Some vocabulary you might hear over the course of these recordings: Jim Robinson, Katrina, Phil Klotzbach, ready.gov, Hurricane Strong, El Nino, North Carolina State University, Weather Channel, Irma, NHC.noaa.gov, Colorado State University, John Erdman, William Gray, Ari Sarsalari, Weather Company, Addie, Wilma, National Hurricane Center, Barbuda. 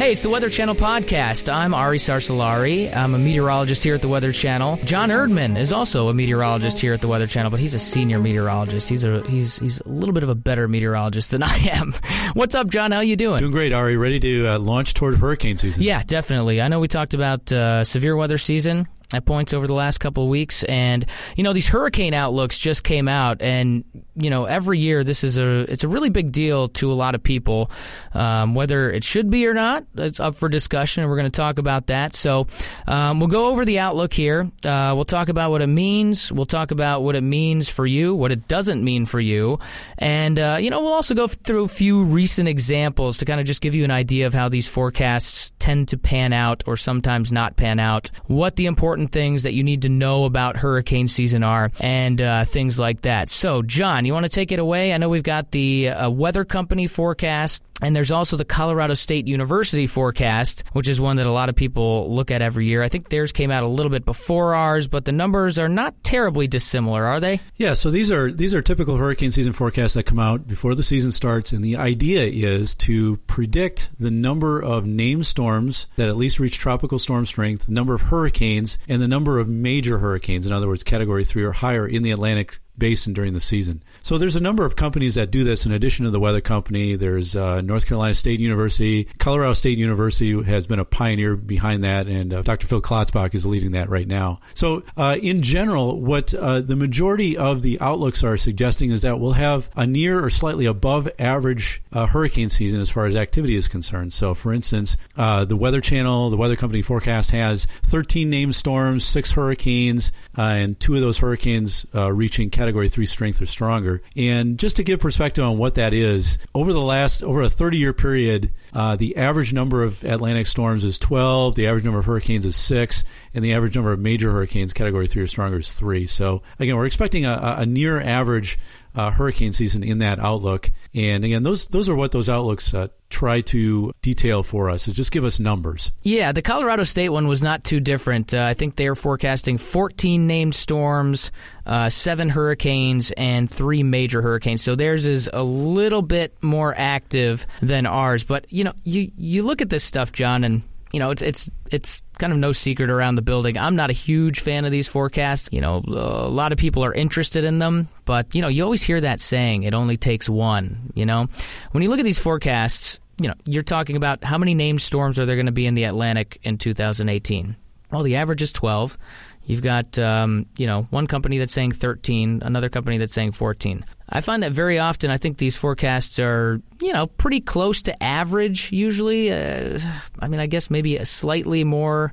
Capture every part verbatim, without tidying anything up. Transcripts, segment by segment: Hey, it's the Weather Channel podcast. I'm Ari Sarsalari. I'm a meteorologist here at the Weather Channel. John Erdman is also a meteorologist here at the Weather Channel, but he's a senior meteorologist. He's a he's he's a little bit of a better meteorologist than I am. What's up, John? How you doing? Doing great, Ari. Ready to uh, launch toward hurricane season. Yeah, definitely. I know we talked about uh, severe weather season at points over the last couple of weeks, and you know, these hurricane outlooks just came out, and you know, every year this is a it's a really big deal to a lot of people. Um, whether it should be or not, it's up for discussion, and we're going to talk about that. So um, we'll go over the outlook here. Uh, we'll talk about what it means. We'll talk about what it means for you, what it doesn't mean for you, and uh, you know, we'll also go through a few recent examples to kind of just give you an idea of how these forecasts tend to pan out or sometimes not pan out. What the important things that you need to know about hurricane season are, and uh, things like that. So, John, you want to take it away? I know we've got the uh, Weather Company forecast, and there's also the Colorado State University forecast, which is one that a lot of people look at every year. I think theirs came out a little bit before ours, but the numbers are not terribly dissimilar, are they? Yeah, so these are these are typical hurricane season forecasts that come out before the season starts, and the idea is to predict the number of named storms that at least reach tropical storm strength, the number of hurricanes, and the number of major hurricanes, in other words, Category three or higher, in the Atlantic Basin during the season. So there's a number of companies that do this in addition to the Weather Company. There's uh, North Carolina State University. Colorado State University has been a pioneer behind that, and uh, Doctor Phil Klotzbach is leading that right now. So uh, in general, what uh, the majority of the outlooks are suggesting is that we'll have a near or slightly above average uh, hurricane season as far as activity is concerned. So for instance, uh, the Weather Channel, the Weather Company forecast has thirteen named storms, six hurricanes, uh, and two of those hurricanes uh, reaching Category Category three strength or stronger. And just to give perspective on what that is, over the last, over a thirty-year period, uh, the average number of Atlantic storms is twelve, the average number of hurricanes is six, and the average number of major hurricanes, Category three or stronger, is three. So again, we're expecting a, a near average uh, hurricane season in that outlook. And again, those those are what those outlooks uh, try to detail for us. So just give us numbers. Yeah, the Colorado State one was not too different. Uh, I think they are forecasting fourteen named storms, uh, seven hurricanes, and three major hurricanes. So theirs is a little bit more active than ours. But, you know, you, you look at this stuff, John, and, you know, it's it's it's kind of no secret around the building. I'm not a huge fan of these forecasts. You know, a lot of people are interested in them, but, you know, you always hear that saying, it only takes one, you know. When you look at these forecasts, you know, you're talking about how many named storms are there going to be in the Atlantic in two thousand eighteen? Well, the average is twelve. You've got, um, you know, one company that's saying thirteen, another company that's saying fourteen. I find that very often I think these forecasts are, you know, pretty close to average usually. Uh, I mean, I guess maybe a slightly more.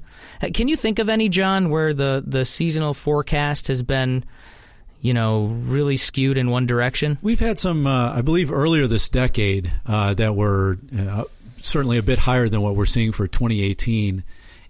Can you think of any, John, where the, the seasonal forecast has been, you know, really skewed in one direction? We've had some, uh, I believe, earlier this decade uh, that were uh, certainly a bit higher than what we're seeing for twenty eighteen.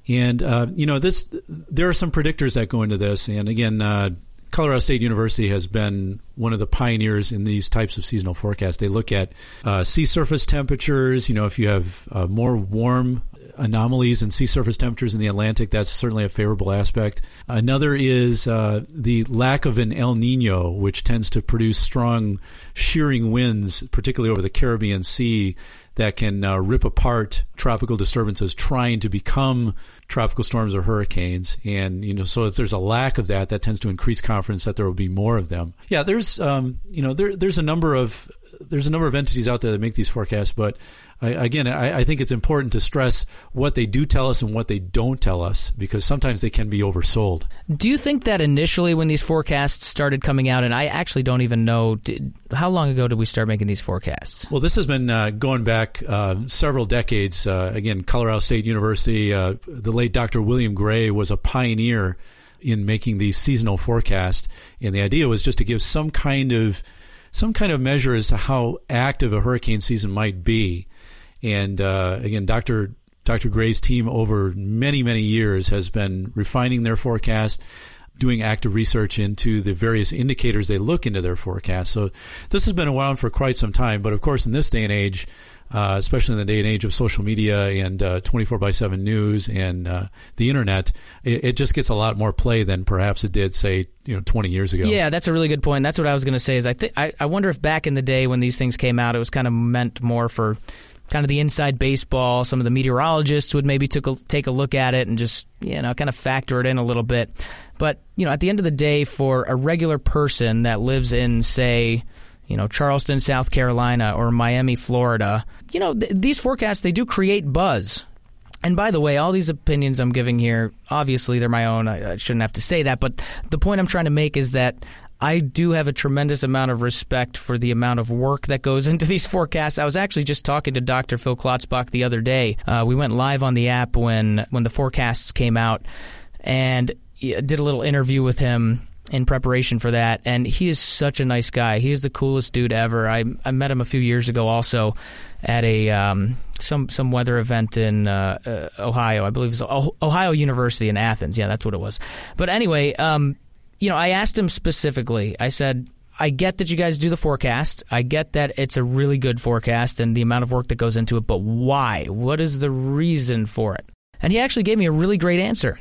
And, uh, you know, this. There are some predictors that go into this. And, again, uh, Colorado State University has been one of the pioneers in these types of seasonal forecasts. They look at uh, sea surface temperatures. You know, if you have uh, more warm anomalies in sea surface temperatures in the Atlantic, that's certainly a favorable aspect. Another is uh, the lack of an El Nino, which tends to produce strong shearing winds, particularly over the Caribbean Sea, that can uh, rip apart tropical disturbances trying to become tropical storms or hurricanes. And, you know, so if there's a lack of that, that tends to increase confidence that there will be more of them. Yeah, there's, um, you know, there, there's a number of there's a number of entities out there that make these forecasts. But I, again, I, I think it's important to stress what they do tell us and what they don't tell us, because sometimes they can be oversold. Do you think that initially when these forecasts started coming out, and I actually don't even know, did, how long ago did we start making these forecasts? Well, this has been uh, going back uh, several decades. Uh, again, Colorado State University, uh, the late Doctor William Gray was a pioneer in making these seasonal forecasts. And the idea was just to give some kind of some kind of measure as to how active a hurricane season might be. And uh, again, Doctor Doctor Gray's team over many, many years has been refining their forecast, doing active research into the various indicators they look into their forecast. So this has been around for quite some time. But of course, in this day and age, uh, especially in the day and age of social media and uh, twenty-four by seven news and uh, the internet, it, it just gets a lot more play than perhaps it did, say, you know, twenty years ago. Yeah, that's a really good point. That's what I was going to say is I, th- I I wonder if back in the day when these things came out, it was kind of meant more for kind of the inside baseball. Some of the meteorologists would maybe took a, take a look at it and just, you know, kind of factor it in a little bit. But, you know, at the end of the day, for a regular person that lives in, say, you know, Charleston, South Carolina, or Miami, Florida, you know, th- these forecasts, they do create buzz. And by the way, all these opinions I'm giving here, obviously they're my own. I, I shouldn't have to say that. But the point I'm trying to make is that I do have a tremendous amount of respect for the amount of work that goes into these forecasts. I was actually just talking to Doctor Phil Klotzbach the other day. Uh, we went live on the app when, when the forecasts came out and did a little interview with him in preparation for that. And he is such a nice guy. He is the coolest dude ever. I I met him a few years ago also at a um, some some weather event in uh, uh, Ohio. I believe it was Ohio University in Athens. Yeah, that's what it was. But anyway, um, you know, I asked him specifically. I said, I get that you guys do the forecast. I get that it's a really good forecast and the amount of work that goes into it. But why? What is the reason for it? And he actually gave me a really great answer.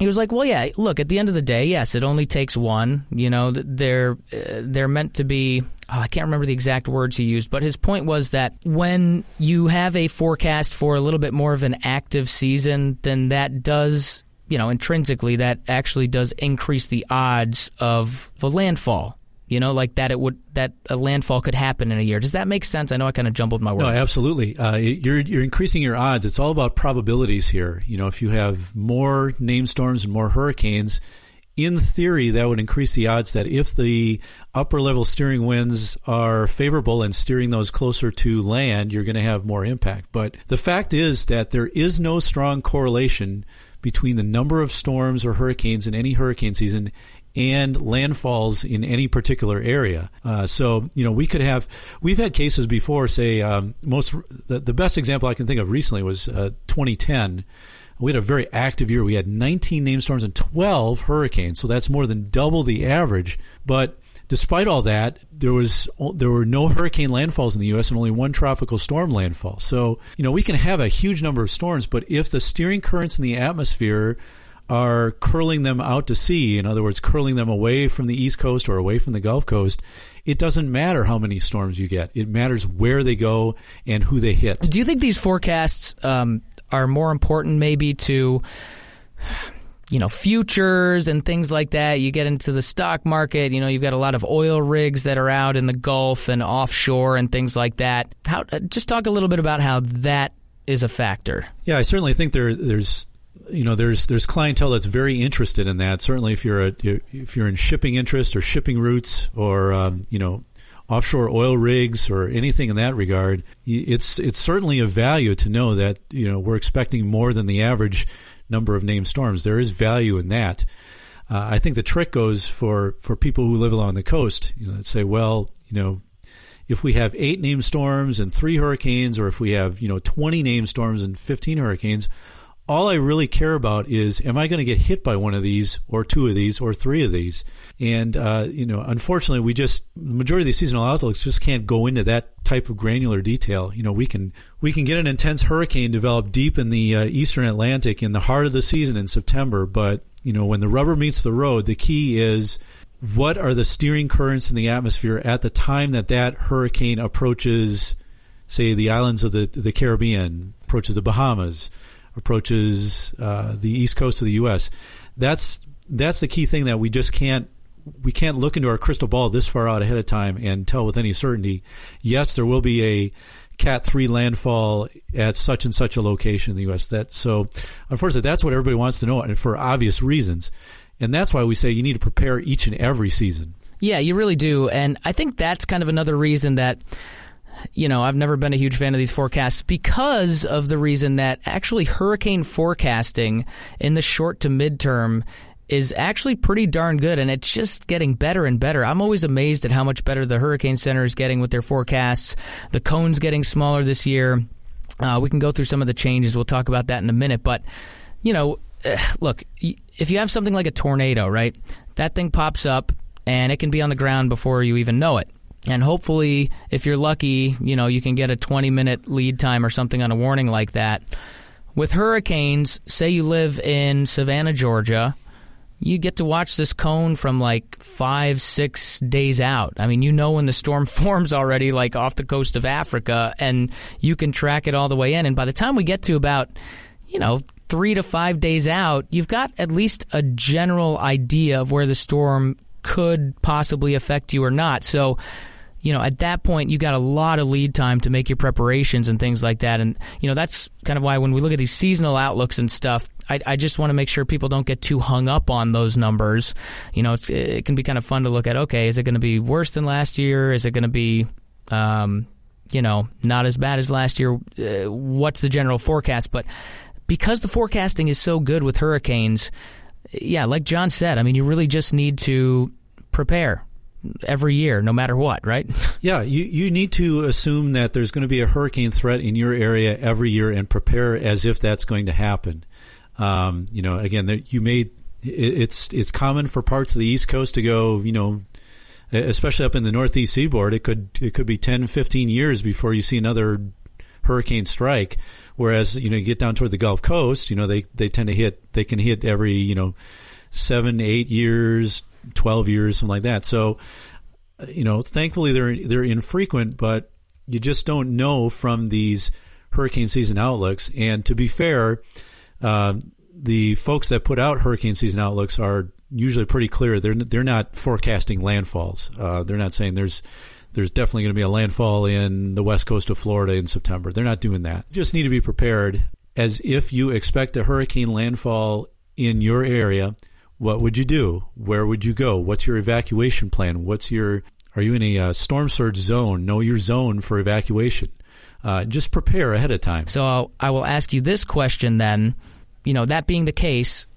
He was like, well, yeah, look, at the end of the day, yes, it only takes one. You know, they're, they're meant to be – oh, I can't remember the exact words he used, but his point was that when you have a forecast for a little bit more of an active season, then that does – you know, intrinsically, that actually does increase the odds of the landfall. You know, like that it would that a landfall could happen in a year. Does that make sense? I know I kind of jumbled my words. No, absolutely. Uh, you're you're increasing your odds. It's all about probabilities here. You know, if you have more named storms and more hurricanes, in theory, that would increase the odds that if the upper level steering winds are favorable and steering those closer to land, you're going to have more impact. But the fact is that there is no strong correlation between the number of storms or hurricanes in any hurricane season and landfalls in any particular area. Uh, so, you know, we could have, we've had cases before, say, um, most, the, the best example I can think of recently was uh, twenty ten. We had a very active year. We had nineteen named storms and twelve hurricanes. So that's more than double the average. But despite all that, there was there were no hurricane landfalls in the U S and only one tropical storm landfall. So, you know, we can have a huge number of storms, but if the steering currents in the atmosphere are curling them out to sea, in other words, curling them away from the East Coast or away from the Gulf Coast, it doesn't matter how many storms you get. It matters where they go and who they hit. Do you think these forecasts um, are more important maybe to, you know, futures and things like that? You get into the stock market, you know, you've got a lot of oil rigs that are out in the Gulf and offshore and things like that. How, just talk a little bit about how that is a factor. Yeah, I certainly think there there's... You know, there's there's clientele that's very interested in that. Certainly, if you're a if you're in shipping interest or shipping routes or um, you know, offshore oil rigs or anything in that regard, it's it's certainly of value to know that, you know, we're expecting more than the average number of named storms. There is value in that. Uh, I think the trick goes for, for people who live along the coast. You know, say, well, you know, if we have eight named storms and three hurricanes, or if we have, you know, twenty named storms and fifteen hurricanes. All I really care about is, am I going to get hit by one of these or two of these or three of these? And, uh, you know, unfortunately, we just, the majority of these seasonal outlooks just can't go into that type of granular detail. You know, we can we can get an intense hurricane develop deep in the uh, eastern Atlantic in the heart of the season in September. But, you know, when the rubber meets the road, the key is, what are the steering currents in the atmosphere at the time that that hurricane approaches, say, the islands of the, the Caribbean, approaches the Bahamas, approaches uh, the east coast of the U S. That's that's the key thing that we just can't we can't look into our crystal ball this far out ahead of time and tell with any certainty. Yes, there will be a Cat three landfall at such and such a location in the U S. That so unfortunately that's what everybody wants to know, and for obvious reasons. And that's why we say you need to prepare each and every season. Yeah, you really do. And I think that's kind of another reason that, you know, I've never been a huge fan of these forecasts, because of the reason that actually hurricane forecasting in the short to midterm is actually pretty darn good, and it's just getting better and better. I'm always amazed at how much better the Hurricane Center is getting with their forecasts. The cone's getting smaller this year. Uh, we can go through some of the changes. We'll talk about that in a minute. But, you know, look, if you have something like a tornado, right, that thing pops up, and it can be on the ground before you even know it. And hopefully, if you're lucky, you know, you can get a twenty-minute lead time or something on a warning like that. With hurricanes, say you live in Savannah, Georgia, you get to watch this cone from like five, six days out. I mean, you know when the storm forms already, like off the coast of Africa, and you can track it all the way in. And by the time we get to about, you know, three to five days out, you've got at least a general idea of where the storm could possibly affect you or not. So, you know, at that point, you got a lot of lead time to make your preparations and things like that. And, you know, that's kind of why when we look at these seasonal outlooks and stuff, I, I just want to make sure people don't get too hung up on those numbers. You know, it's, it can be kind of fun to look at, okay, is it going to be worse than last year? Is it going to be, um, you know, not as bad as last year? Uh, what's the general forecast? But because the forecasting is so good with hurricanes, yeah, like John said, I mean, you really just need to prepare every year, no matter what, right? Yeah, you, you need to assume that there's going to be a hurricane threat in your area every year and prepare as if that's going to happen. Um, you know, again, there, you may it's it's common for parts of the East Coast to go, you know, especially up in the Northeast Seaboard, it could it could be ten, fifteen years before you see another hurricane strike. Whereas, you know, you get down toward the Gulf Coast, you know, they, they tend to hit, they can hit every, you know, seven, eight years, twelve years, something like that. So, you know, thankfully they're they're infrequent, but you just don't know from these hurricane season outlooks. And to be fair, uh, the folks that put out hurricane season outlooks are usually pretty clear. They're they're not forecasting landfalls. Uh, they're not saying there's there's definitely going to be a landfall in the west coast of Florida in September. They're not doing that. You just need to be prepared as if you expect a hurricane landfall in your area. What would you do? Where would you go? What's your evacuation plan? What's your, are you in a uh, storm surge zone? Know your zone for evacuation. Uh, just prepare ahead of time. So I'll, I will ask you this question then. You know, that being the case,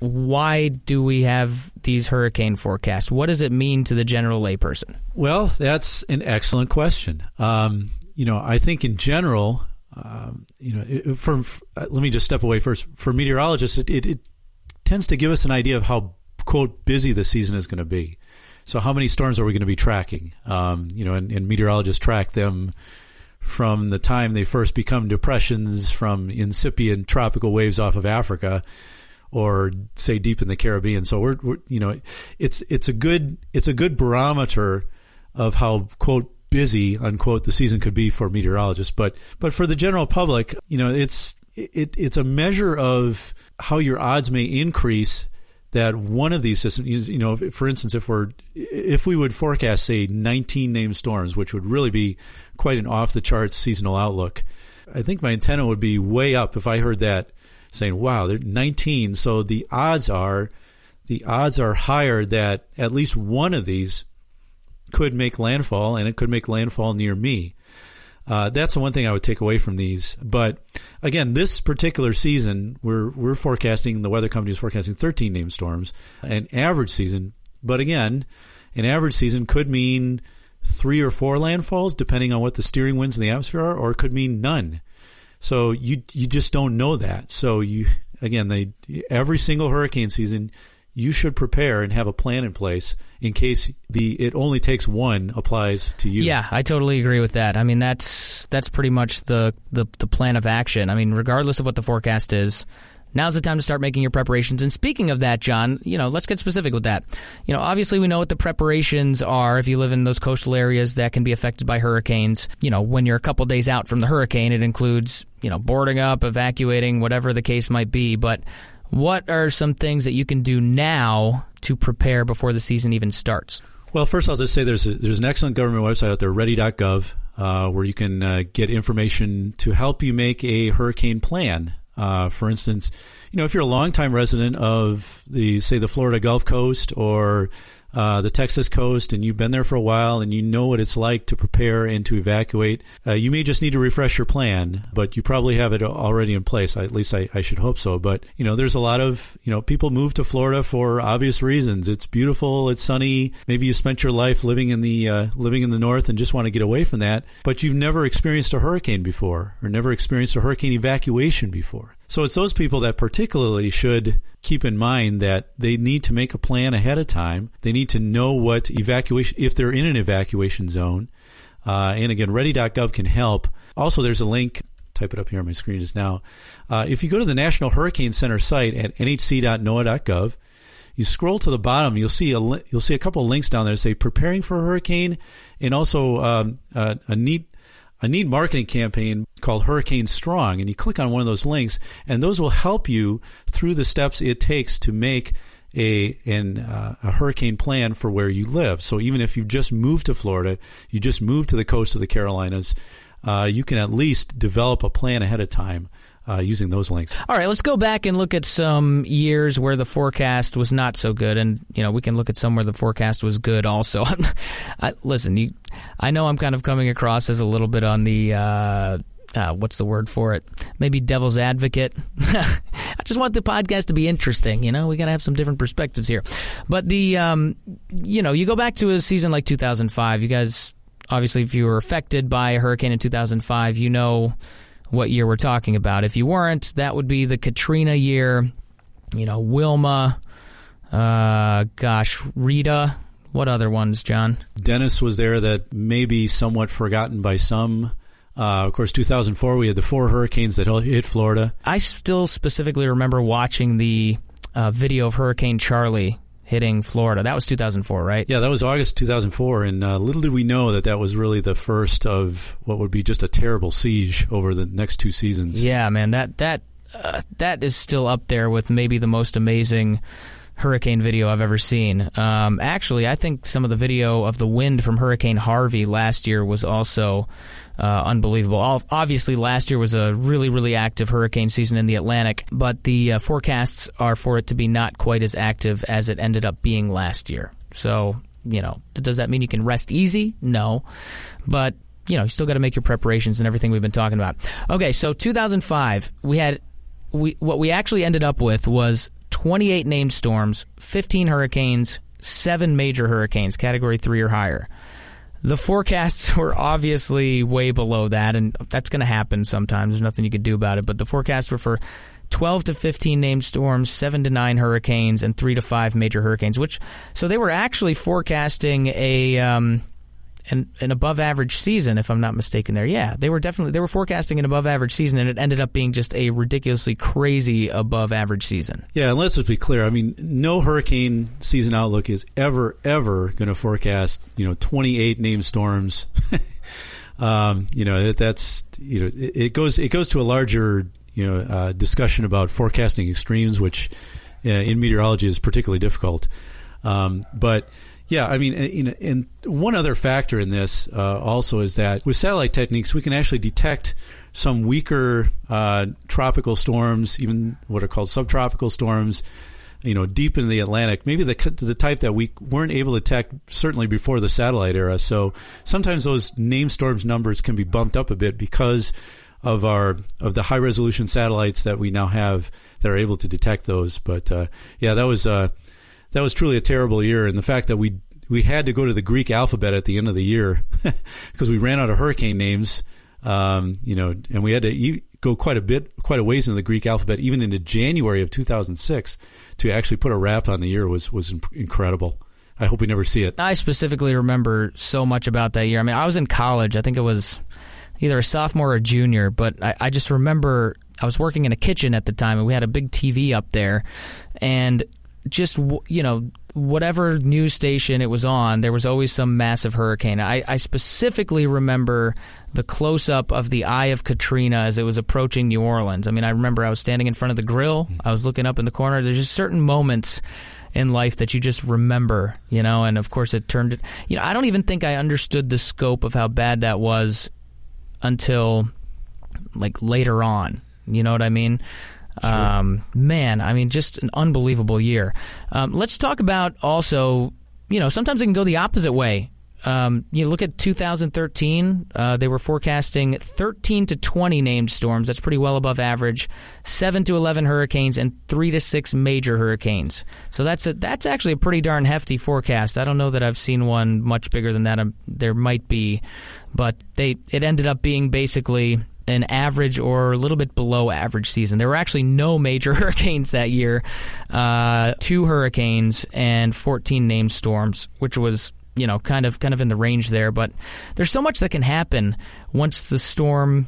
why do we have these hurricane forecasts? What does it mean to the general layperson? Well, that's an excellent question. Um, you know, I think in general, um, you know, for, for, let me just step away first. For meteorologists, it, it, it tends to give us an idea of how, quote, busy the season is going to be. So how many storms are we going to be tracking? Um, you know, and, and meteorologists track them from the time they first become depressions from incipient tropical waves off of Africa, or say deep in the Caribbean. So we're, we're, you know, it's it's a good it's a good barometer of how, quote, busy, unquote, the season could be for meteorologists. But but for the general public, you know, it's it it's a measure of how your odds may increase that one of these systems, you know, for instance, if we're if we would forecast say nineteen named storms, which would really be quite an off the charts seasonal outlook, I think my antenna would be way up if I heard that, saying, wow, they're nineteen, so the odds are the odds are higher that at least one of these could make landfall, and it could make landfall near me. Uh, that's the one thing I would take away from these. But again, this particular season, we're we're forecasting, the weather company is forecasting thirteen named storms, an average season. But again, an average season could mean three or four landfalls, depending on what the steering winds in the atmosphere are, or it could mean none. So you you just don't know that. So you again, they every single hurricane season, you should prepare and have a plan in place in case the it only takes one applies to you. Yeah, I totally agree with that. I mean, that's that's pretty much the, the, the plan of action. I mean, regardless of what the forecast is, now's the time to start making your preparations. And speaking of that, John, you know, let's get specific with that. You know, obviously we know what the preparations are if you live in those coastal areas that can be affected by hurricanes. You know, when you're a couple days out from the hurricane, it includes, you know, boarding up, evacuating, whatever the case might be. But what are some things that you can do now to prepare before the season even starts? Well, first I'll just say there's a, there's an excellent government website out there, ready dot gov, uh, where you can uh, get information to help you make a hurricane plan. Uh, for instance, you know, if you're a longtime resident of the, say, the Florida Gulf Coast or uh, the Texas coast, and you've been there for a while and you know what it's like to prepare and to evacuate, uh, you may just need to refresh your plan, but you probably have it already in place. At least I, I should hope so. But, you know, there's a lot of, you know, people move to Florida for obvious reasons. It's beautiful. It's sunny. Maybe you spent your life living in the, uh, living in the north and just want to get away from that, but you've never experienced a hurricane before or never experienced a hurricane evacuation before. So it's those people that particularly should keep in mind that they need to make a plan ahead of time. They need to know what evacuation, if they're in an evacuation zone. Uh, and again, ready dot gov can help. Also, there's a link, type it up here on my screen just now. Uh, if you go to the National Hurricane Center site at N H C dot N O A A dot gov, you scroll to the bottom, you'll see a li- you'll see a couple of links down there that say preparing for a hurricane, and also um, a, a neat a neat marketing campaign called Hurricane Strong. And you click on one of those links, and those will help you through the steps it takes to make a an uh, a hurricane plan for where you live. So even if you just moved to Florida, you just moved to the coast of the Carolinas, uh, you can at least develop a plan ahead of time. Uh, using those links. All right, let's go back and look at some years where the forecast was not so good, and you know we can look at some where the forecast was good also. I, listen, you, I know I'm kind of coming across as a little bit on the uh, uh, what's the word for it? Maybe devil's advocate. I just want the podcast to be interesting. You know, we got to have some different perspectives here. But the um, you know, you go back to a season like two thousand five. You guys, obviously, if you were affected by a hurricane in two thousand five, you know what year we're talking about. If you weren't, that would be the Katrina year, you know, Wilma, uh, gosh, Rita. What other ones, John? Dennis was there that may be somewhat forgotten by some. Uh, of course, two thousand four, we had the four hurricanes that hit Florida. I still specifically remember watching the uh, video of Hurricane Charlie hitting Florida. That was two thousand four, right? Yeah, that was August two thousand four, and uh, little did we know that that was really the first of what would be just a terrible siege over the next two seasons. Yeah, man, that that uh, that is still up there with maybe the most amazing hurricane video I've ever seen. Um, actually, I think some of the video of the wind from Hurricane Harvey last year was also uh, unbelievable. All, obviously, last year was a really, really active hurricane season in the Atlantic, but the uh, forecasts are for it to be not quite as active as it ended up being last year. So, you know, does that mean you can rest easy? No. But, you know, you still got to make your preparations and everything we've been talking about. Okay, so two thousand five, we had we what we actually ended up with was twenty-eight named storms, fifteen hurricanes, seven major hurricanes, Category three or higher. The forecasts were obviously way below that, and that's going to happen sometimes. There's nothing you can do about it. But the forecasts were for twelve to fifteen named storms, seven to nine hurricanes, and three to five major hurricanes. Which, so they were actually forecasting a um, an, an above-average season, if I'm not mistaken there. Yeah, they were definitely they were forecasting an above-average season, and it ended up being just a ridiculously crazy above-average season. Yeah, and let's just be clear. I mean, no hurricane season outlook is ever, ever going to forecast, you know, twenty-eight named storms. um, you know, that's, you know, it, it goes it goes to a larger, you know, uh, discussion about forecasting extremes, which uh, in meteorology is particularly difficult. Um, but Yeah, I mean, and, and one other factor in this uh, also is that with satellite techniques, we can actually detect some weaker uh, tropical storms, even what are called subtropical storms, you know, deep in the Atlantic, maybe the the type that we weren't able to detect certainly before the satellite era. So sometimes those named storms numbers can be bumped up a bit because of our of the high resolution satellites that we now have that are able to detect those. But uh, yeah, that was. Uh, That was truly a terrible year, and the fact that we we had to go to the Greek alphabet at the end of the year because we ran out of hurricane names, um, you know, and we had to go quite a bit, quite a ways into the Greek alphabet, even into January of two thousand six, to actually put a wrap on the year was was incredible. I hope we never see it. I specifically remember so much about that year. I mean, I was in college. I think it was either a sophomore or junior, but I, I just remember I was working in a kitchen at the time, and we had a big T V up there, and just, you know, whatever news station it was on, there was always some massive hurricane. I, I specifically remember the close-up of the eye of Katrina as it was approaching New Orleans. I mean, I remember I was standing in front of the grill. I was looking up in the corner. There's just certain moments in life that you just remember, you know, and, of course, it turned – you know, I don't even think I understood the scope of how bad that was until, like, later on. You know what I mean? Sure. Um, man, I mean, just an unbelievable year. Um, let's talk about also, you know, sometimes it can go the opposite way. Um, you look at two thousand thirteen, uh, they were forecasting thirteen to twenty named storms. That's pretty well above average. seven to eleven hurricanes and three to six major hurricanes. So that's a, that's actually a pretty darn hefty forecast. I don't know that I've seen one much bigger than that. Um, there might be, but they it ended up being basically an average or a little bit below average season. There were actually no major hurricanes that year, uh, two hurricanes and fourteen named storms, which was, you know, kind of kind of in the range there. But there's so much that can happen once the storm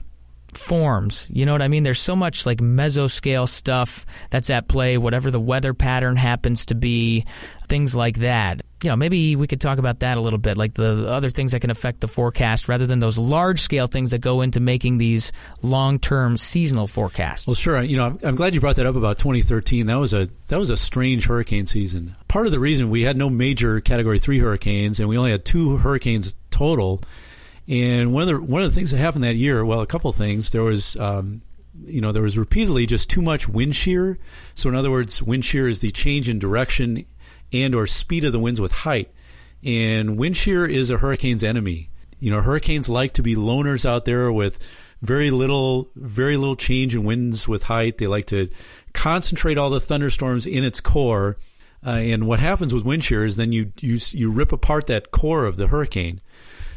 forms. You know what I mean? There's so much like mesoscale stuff that's at play, whatever the weather pattern happens to be, things like that. You know, maybe we could talk about that a little bit, like the other things that can affect the forecast rather than those large-scale things that go into making these long-term seasonal forecasts. Well, sure. You know, I'm, I'm glad you brought that up about twenty thirteen. That was a that was a strange hurricane season. Part of the reason we had no major Category three hurricanes and we only had two hurricanes total. And one of the one of the things that happened that year, well, a couple of things. There was, um, you know, there was repeatedly just too much wind shear. So in other words, wind shear is the change in direction and or speed of the winds with height. And wind shear is a hurricane's enemy. You know, hurricanes like to be loners out there with very little, very little change in winds with height. They like to concentrate all the thunderstorms in its core. Uh, and what happens with wind shear is then you you you rip apart that core of the hurricane.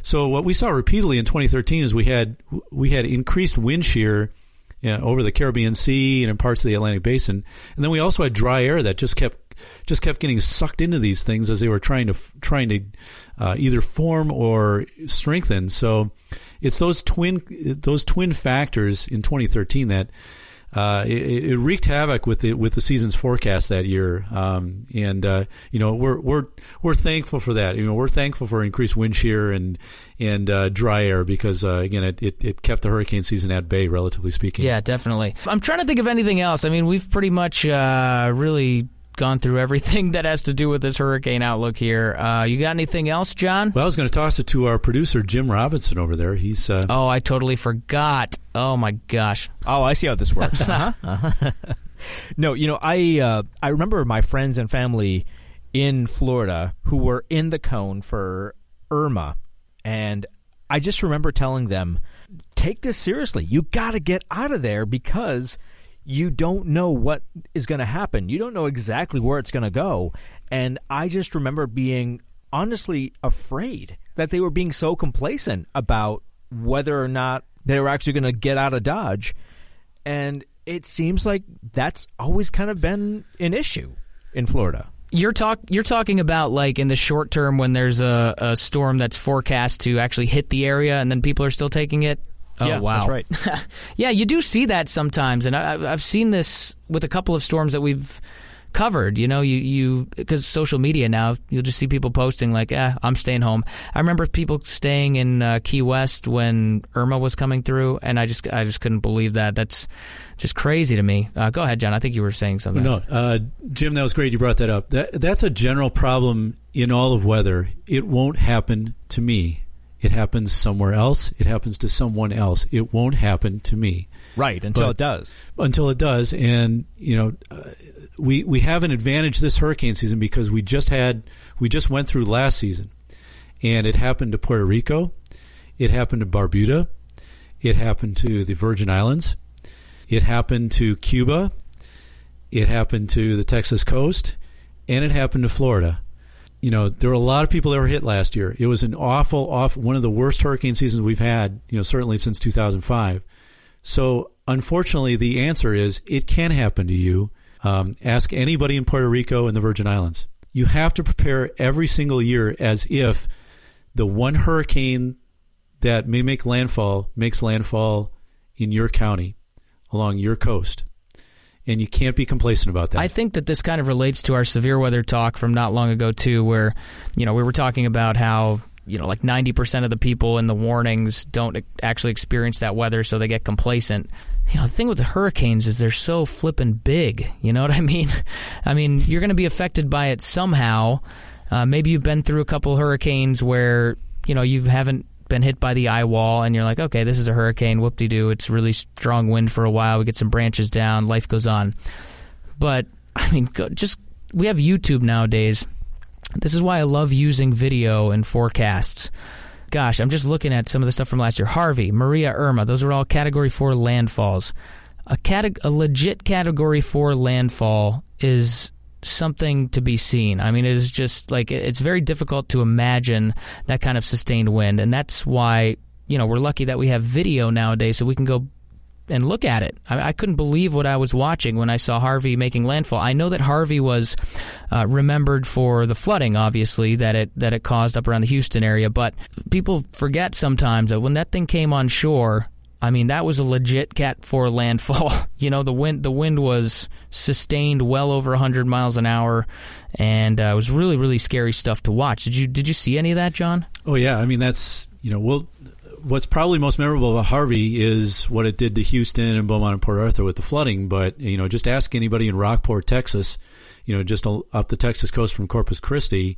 So what we saw repeatedly in twenty thirteen is we had we had increased wind shear, you know, over the Caribbean Sea and in parts of the Atlantic Basin, and then we also had dry air that just kept just kept getting sucked into these things as they were trying to trying to uh, either form or strengthen. So it's those twin those twin factors in twenty thirteen that uh, it, it wreaked havoc with the with the season's forecast that year. Um, and uh, you know we're we're we're thankful for that. You know, we're thankful for increased wind shear and and uh, dry air because uh, again it, it, it kept the hurricane season at bay, relatively speaking. Yeah, definitely. I'm trying to think of anything else. I mean, we've pretty much uh, really gone through everything that has to do with this hurricane outlook here. Uh, you got anything else, John? Well, I was going to toss it to our producer, Jim Robinson, over there. He's uh... Oh, I totally forgot. Oh, my gosh. Oh, I see how this works. uh-huh. Uh-huh. No, you know, I, uh, I remember my friends and family in Florida who were in the cone for Irma, and I just remember telling them, take this seriously. You got to get out of there because you don't know what is going to happen. You don't know exactly where it's going to go. And I just remember being honestly afraid that they were being so complacent about whether or not they were actually going to get out of Dodge. And it seems like that's always kind of been an issue in Florida. You're talk you're talking about like in the short term when there's a, a storm that's forecast to actually hit the area and then people are still taking it? Oh, yeah, wow. That's right. Yeah, you do see that sometimes. And I, I've seen this with a couple of storms that we've covered. You know, you, you because social media now, you'll just see people posting like, eh, I'm staying home. I remember people staying in uh, Key West when Irma was coming through, and I just I just couldn't believe that. That's just crazy to me. Uh, go ahead, John. I think you were saying something. No, uh, Jim, that was great. You brought that up. That, that's a general problem in all of weather. It won't happen to me. It happens somewhere else. It happens to someone else. It won't happen to me. Right, until but, it does. Until it does. And, you know, uh, we we have an advantage this hurricane season because we just had we just went through last season. And it happened to Puerto Rico. It happened to Barbuda. It happened to the Virgin Islands. It happened to Cuba. It happened to the Texas coast. And it happened to Florida. You know, there were a lot of people that were hit last year. It was an awful, awful, one of the worst hurricane seasons we've had, you know, certainly since two thousand five. So, unfortunately, the answer is it can happen to you. Um, ask anybody in Puerto Rico and the Virgin Islands. You have to prepare every single year as if the one hurricane that may make landfall makes landfall in your county, along your coast. And you can't be complacent about that. I think that this kind of relates to our severe weather talk from not long ago, too, where, you know, we were talking about how, you know, like ninety percent of the people in the warnings don't actually experience that weather, so they get complacent. You know, the thing with the hurricanes is they're so flippin' big. You know what I mean? I mean, you're going to be affected by it somehow. Uh, maybe you've been through a couple hurricanes where, you know, you haven't been hit by the eye wall and you're like, okay, this is a hurricane, whoop-de-doo, it's really strong wind for a while, we get some branches down, life goes on. But I mean, just, we have YouTube nowadays. This is why I love using video and forecasts. Gosh, I'm just looking at some of the stuff from last year. Harvey, Maria, Irma, those are all Category four landfalls. A, cate- a legit Category four landfall is something to be seen. I mean, it is just like, it's very difficult to imagine that kind of sustained wind, and that's why, you know, we're lucky that we have video nowadays so we can go and look at it. I, I couldn't believe what I was watching when I saw Harvey making landfall. I know that Harvey was uh, remembered for the flooding, obviously, that it that it caused up around the Houston area, but people forget sometimes that when that thing came on shore, I mean, that was a legit Cat four landfall. You know, the wind the wind was sustained well over one hundred miles an hour, and uh, it was really, really scary stuff to watch. Did you did you see any of that, John? Oh, yeah. I mean, that's, you know, we'll, what's probably most memorable about Harvey is what it did to Houston and Beaumont and Port Arthur with the flooding. But, you know, just ask anybody in Rockport, Texas, you know, just up the Texas coast from Corpus Christi,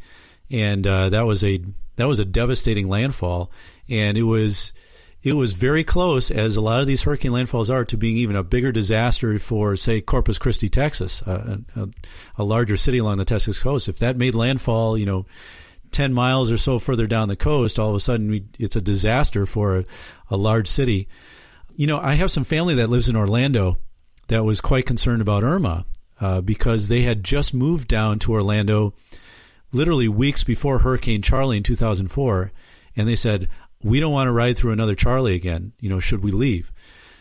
and uh, that was a that was a devastating landfall, and it was it was very close, as a lot of these hurricane landfalls are, to being even a bigger disaster for, say, Corpus Christi, Texas, a, a, a larger city along the Texas coast. If that made landfall, you know, ten miles or so further down the coast, all of a sudden we, it's a disaster for a, a large city. You know, I have some family that lives in Orlando that was quite concerned about Irma uh, because they had just moved down to Orlando literally weeks before Hurricane Charlie in two thousand four, and they said, we don't want to ride through another Charlie again, you know, should we leave?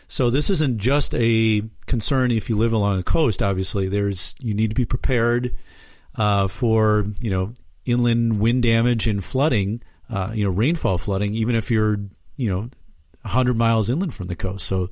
So this isn't just a concern if you live along the coast, obviously. There's you need to be prepared uh, for, you know, inland wind damage and flooding, uh, you know, rainfall flooding, even if you're, you know, one hundred miles inland from the coast. So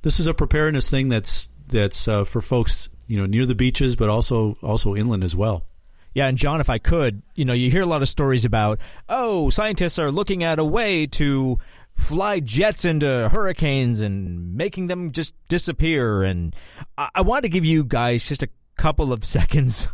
this is a preparedness thing that's that's uh, for folks, you know, near the beaches, but also also inland as well. Yeah, and John, if I could, you know, you hear a lot of stories about, oh, scientists are looking at a way to fly jets into hurricanes and making them just disappear. And I, I want to give you guys just a couple of seconds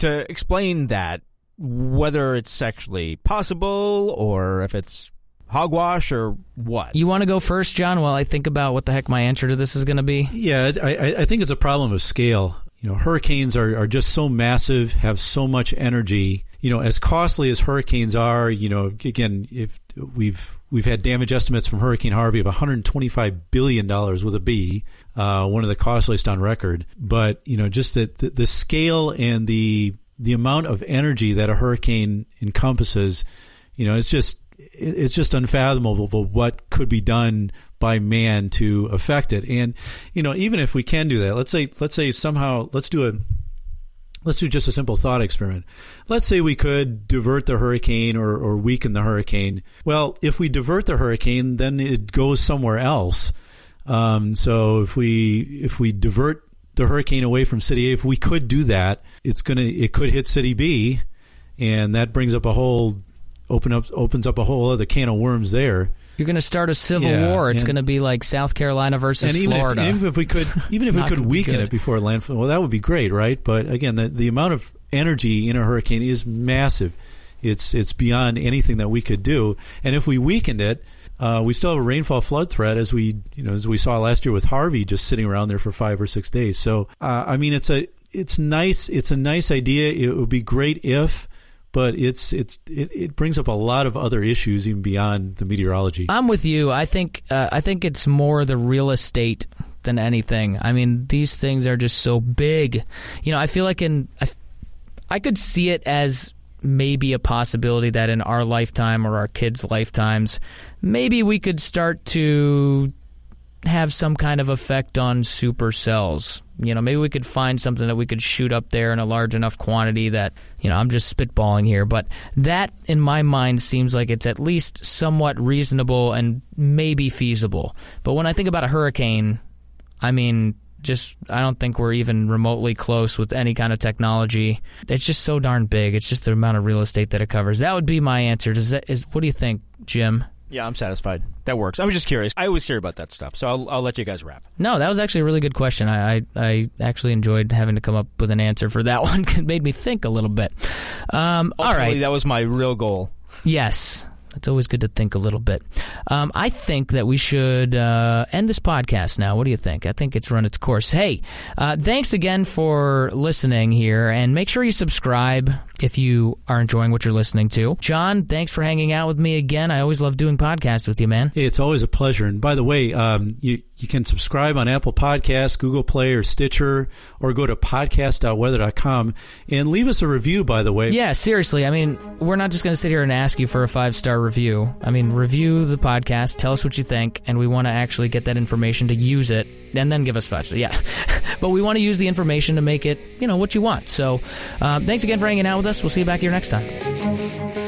to explain that, whether it's actually possible or if it's hogwash or what. You want to go first, John, while I think about what the heck my answer to this is going to be? Yeah, I, I think it's a problem of scale. You know, hurricanes are, are just so massive, have so much energy. You know, as costly as hurricanes are, you know, again, if we've we've had damage estimates from Hurricane Harvey of one hundred twenty-five billion dollars with a B, uh, one of the costliest on record. But, you know, just the, the, the scale and the the amount of energy that a hurricane encompasses, you know, it's just it's just unfathomable what could be done by man to affect it. And, you know, even if we can do that, let's say, let's say somehow, let's do a, let's do just a simple thought experiment. Let's say we could divert the hurricane or, or weaken the hurricane. Well, if we divert the hurricane, then it goes somewhere else. Um, so if we, if we divert the hurricane away from city A, if we could do that, it's going to, it could hit city B, and that brings up a whole Open up, opens up a whole other can of worms there. You're going to start a civil yeah, war. It's going to be like South Carolina versus and even Florida. If, even if we could, even if we could weaken be it before landfall, well, that would be great, right? But again, the, the amount of energy in a hurricane is massive. It's it's beyond anything that we could do. And if we weakened it, uh, we still have a rainfall flood threat, as we you know as we saw last year with Harvey, just sitting around there for five or six days. So uh, I mean, it's a it's nice. It's a nice idea. It would be great if. But it's it's it, it brings up a lot of other issues even beyond the meteorology. I'm with you. I think uh, I think it's more the real estate than anything. I mean, these things are just so big. You know, I feel like in I, I could see it as maybe a possibility that in our lifetime or our kids' lifetimes, maybe we could start to have some kind of effect on supercells. You know, maybe we could find something that we could shoot up there in a large enough quantity that, you know, I'm just spitballing here, but that in my mind seems like it's at least somewhat reasonable and maybe feasible. But when I think about a hurricane, I mean, just I don't think we're even remotely close with any kind of technology. It's just so darn big. It's just the amount of real estate that it covers. That would be my answer. Does that is what do you think, Jim? Yeah, I'm satisfied. That works. I was just curious. I always hear about that stuff, so I'll, I'll let you guys wrap. No, that was actually a really good question. I, I I actually enjoyed having to come up with an answer for that one. It made me think a little bit. Um, all right. That was my real goal. Yes. It's always good to think a little bit. Um, I think that we should uh, end this podcast now. What do you think? I think it's run its course. Hey, uh, thanks again for listening here, and make sure you subscribe if you are enjoying what you're listening to. John, thanks for hanging out with me again. I always love doing podcasts with you, man. Hey, it's always a pleasure. And by the way, um, you you can subscribe on Apple Podcasts, Google Play, or Stitcher, or go to podcast dot weather dot com and leave us a review, by the way. Yeah, seriously. I mean, we're not just going to sit here and ask you for a five-star review. I mean, review the podcast, tell us what you think, and we want to actually get that information to use it, and then give us five stars. Yeah. But we want to use the information to make it, you know, what you want. So uh, thanks again for hanging out with us. We'll see you back here next time.